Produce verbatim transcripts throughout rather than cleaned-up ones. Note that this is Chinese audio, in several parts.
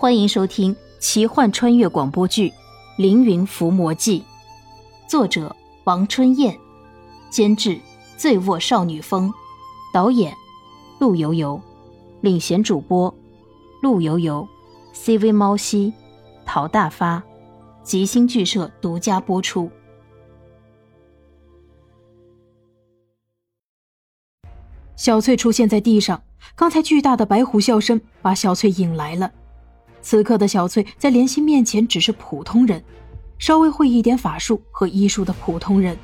欢迎收听奇幻穿越广播剧《凌云伏魔记》，作者王春燕，监制醉卧少女风，导演陆游游，领衔主播陆游游、C V 猫西、陶大发，吉星剧社独家播出。小翠出现在地上，刚才巨大的白虎啸声把小翠引来了。此刻的小翠在莲心面前只是普通人，稍微会一点法术和医术的普通人。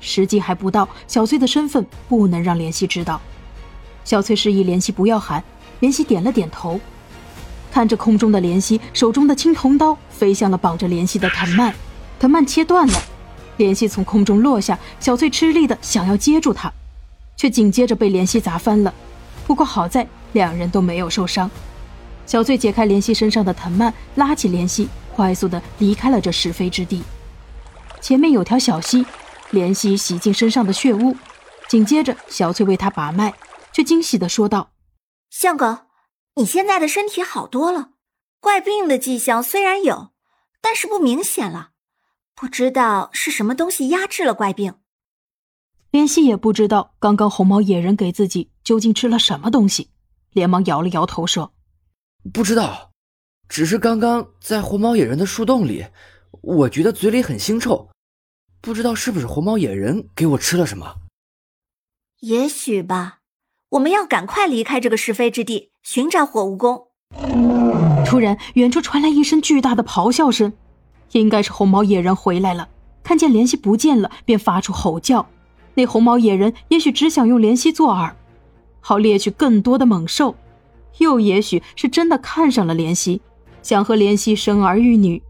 时机还不到，小翠的身份不能让莲希知道。小翠示意莲希不要喊，莲希点了点头。看着空中的莲希，手中的青铜刀飞向了绑着莲希的藤蔓，藤蔓切断了，莲希从空中落下，小翠吃力的想要接住她，却紧接着被莲希砸翻了。不过好在两人都没有受伤。小翠解开莲希身上的藤蔓，拉起莲希，快速地离开了这是非之地。前面有条小溪，莲希洗净身上的血污，紧接着小翠为她把脉，却惊喜地说道：“相公，你现在的身体好多了，怪病的迹象虽然有，但是不明显了，不知道是什么东西压制了怪病。”莲希也不知道刚刚红毛野人给自己究竟吃了什么东西，连忙摇了摇头说：“不知道，只是刚刚在红毛野人的树洞里，我觉得嘴里很腥臭，不知道是不是红毛野人给我吃了什么。”“也许吧，我们要赶快离开这个是非之地，寻找火蜈蚣。”突然远处传来一声巨大的咆哮声，应该是红毛野人回来了，看见莲希不见了便发出吼叫。那红毛野人也许只想用莲希做饵，好猎取更多的猛兽，又也许是真的看上了莲希，想和莲希生儿育女。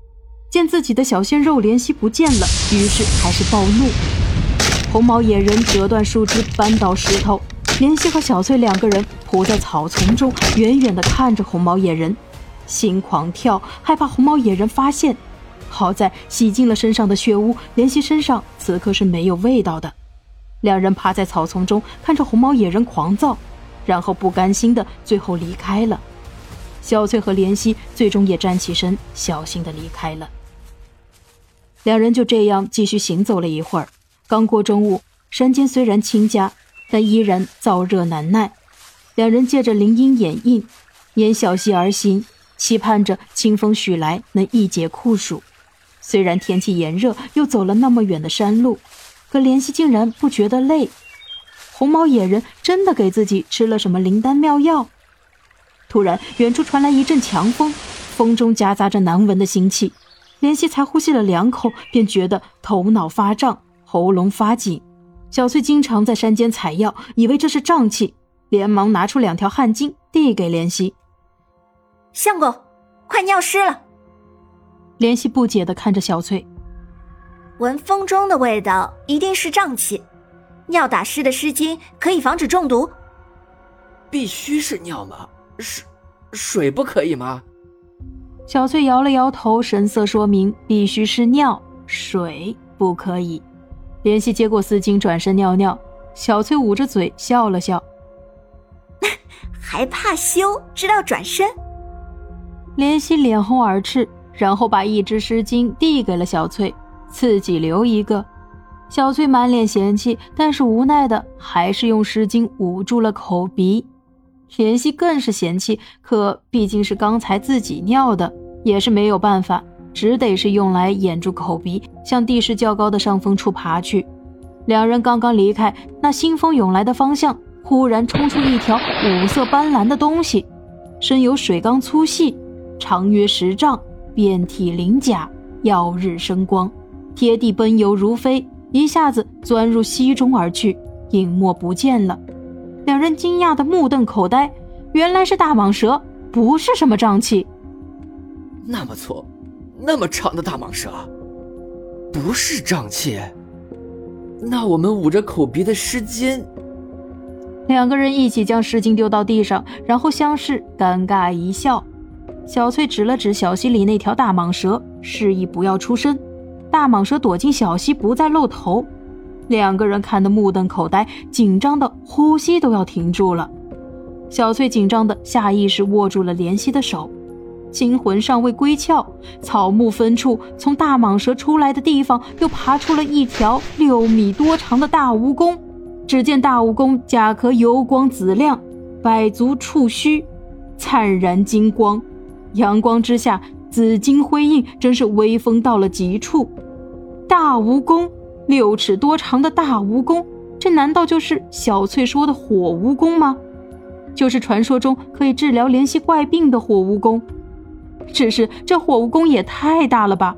见自己的小鲜肉莲希不见了，于是还是暴怒。红毛野人折断树枝，扳倒石头，莲希和小翠两个人扑在草丛中，远远地看着红毛野人，心狂跳，害怕红毛野人发现。好在洗净了身上的血污，莲希身上此刻是没有味道的。两人趴在草丛中，看着红毛野人狂躁，然后不甘心的最后离开了。小翠和莲希最终也站起身，小心的离开了。两人就这样继续行走了一会儿，刚过中午，山间虽然清佳，但依然燥热难耐。两人借着林荫掩映，沿小溪而行，期盼着清风徐来能一解酷暑。虽然天气炎热，又走了那么远的山路，可莲希竟然不觉得累。红毛野人真的给自己吃了什么灵丹妙药？突然远处传来一阵强风，风中夹杂着难闻的腥气，莲希才呼吸了两口便觉得头脑发胀，喉咙发紧。小翠经常在山间采药，以为这是瘴气，连忙拿出两条汗巾递给莲希：“相公，快尿湿了。”莲希不解地看着小翠，闻风中的味道一定是瘴气，尿打湿的湿巾可以防止中毒。“必须是尿吗？水水不可以吗？”小翠摇了摇头，神色说明必须是尿，水不可以。莲希接过丝巾，转身尿尿。小翠捂着嘴笑了笑：“还怕羞，知道转身。”莲希脸红耳赤，然后把一只湿巾递给了小翠，自己留一个。小翠满脸嫌弃，但是无奈的还是用湿巾捂住了口鼻。莲希更是嫌弃，可毕竟是刚才自己尿的，也是没有办法，只得是用来掩住口鼻，向地势较高的上风处爬去。两人刚刚离开，那腥风涌来的方向忽然冲出一条五色斑斓的东西，身有水缸粗细，长约十丈，遍体鳞甲，耀日生光，贴地奔游如飞，一下子钻入溪中而去，隐没不见了。两人惊讶的目瞪口呆，原来是大蟒蛇，不是什么瘴气。那么粗那么长的大蟒蛇，不是瘴气，那我们捂着口鼻的湿巾……两个人一起将湿巾丢到地上，然后相视尴尬一笑。小翠指了指小溪里那条大蟒蛇，示意不要出声。大蟒蛇躲进小溪，不再露头。两个人看得目瞪口呆，紧张的呼吸都要停住了。小翠紧张的下意识握住了莲希的手，惊魂尚未归窍，草木分处，从大蟒蛇出来的地方又爬出了一条六米多长的大蜈蚣。只见大蜈蚣甲壳油光紫亮，百足触须灿然金光，阳光之下紫金辉映，真是威风到了极处。大蜈蚣，六尺多长的大蜈蚣，这难道就是小翠说的火蜈蚣吗？就是传说中可以治疗联系怪病的火蜈蚣。只是这火蜈蚣也太大了吧，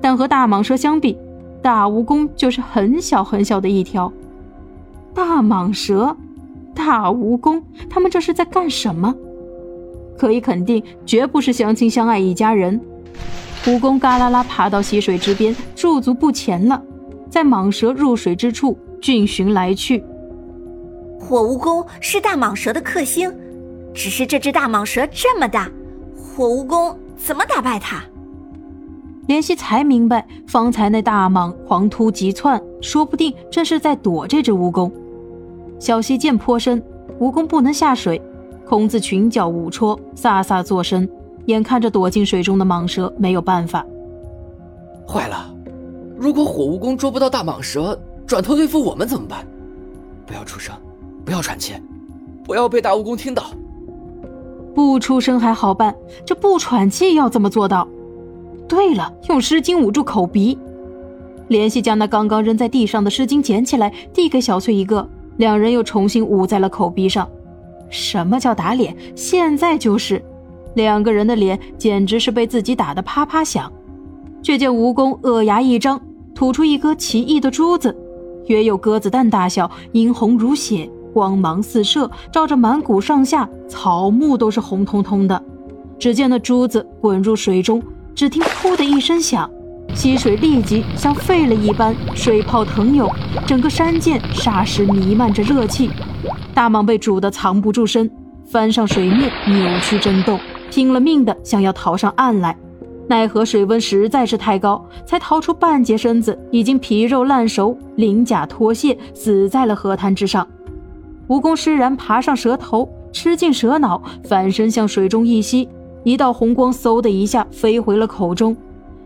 但和大蟒蛇相比，大蜈蚣就是很小很小的一条。大蟒蛇，大蜈蚣，他们这是在干什么？可以肯定，绝不是相亲相爱一家人。蜈蚣嘎啦啦爬到溪水之边，驻足不前了，在蟒蛇入水之处逡巡来去。火蜈蚣是大蟒蛇的克星，只是这只大蟒蛇这么大，火蜈蚣怎么打败它？怜惜才明白，方才那大蟒狂突急窜，说不定正是在躲这只蜈蚣。小溪涧颇深，蜈蚣不能下水，孔子裙角舞戳，飒飒作声，眼看着躲进水中的蟒蛇没有办法。坏了，如果火蜈蚣捉不到大蟒蛇，转头对付我们怎么办？不要出声，不要喘气，不要被大蜈蚣听到。不出声还好办，这不喘气要怎么做到？对了，用湿巾捂住口鼻。怜惜将那刚刚扔在地上的湿巾捡起来，递给小翠一个，两人又重新捂在了口鼻上。什么叫打脸？现在就是，两个人的脸简直是被自己打得啪啪响。却见蜈蚣颚牙一张，吐出一颗奇异的珠子，约有鸽子蛋大小，银红如血。光芒四射，照着满谷上下，草木都是红彤彤的。只见那珠子滚入水中，只听扑的一声响，溪水立即像沸了一般，水泡腾涌，整个山涧霎时弥漫着热气。大蟒被煮得藏不住身，翻上水面，扭曲争斗，拼了命的想要逃上岸来，奈何水温实在是太高，才逃出半截身子，已经皮肉烂熟，鳞甲脱卸，死在了河滩之上。蜈蚣施然爬上蛇头，吃进蛇脑，反身向水中一吸，一道红光嗖的一下飞回了口中。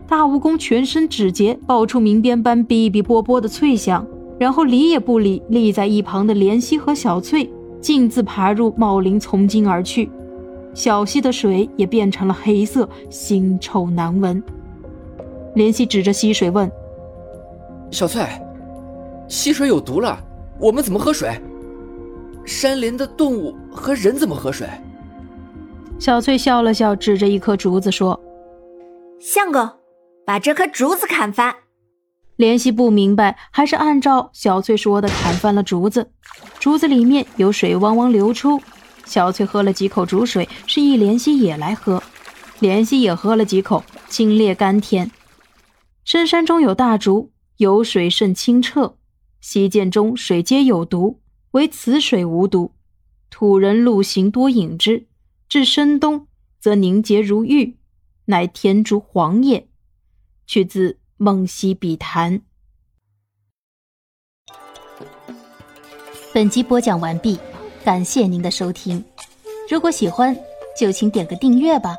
大蜈蚣全身指节爆出鸣鞭般哔哔啵啵的脆响，然后理也不理立在一旁的怜惜和小翠，径自爬入茂林，从今而去。小溪的水也变成了黑色，腥臭难闻。怜惜指着溪水问：小翠，溪水有毒了，我们怎么喝水？山林的动物和人怎么喝水？小翠笑了笑，指着一棵竹子说：相公，把这棵竹子砍翻。怜惜不明白，还是按照小翠说的砍翻了竹子。竹子里面有水汪汪流出，小翠喝了几口竹水，示意怜惜也来喝。怜惜也喝了几口，清冽甘甜。深山中有大竹，有水甚清澈，溪涧中水皆有毒，唯此水无毒，土人陆行多饮之，至深冬则凝结如玉，乃天竺黄也。取自《梦溪笔谈》。本集播讲完毕，感谢您的收听。如果喜欢，就请点个订阅吧。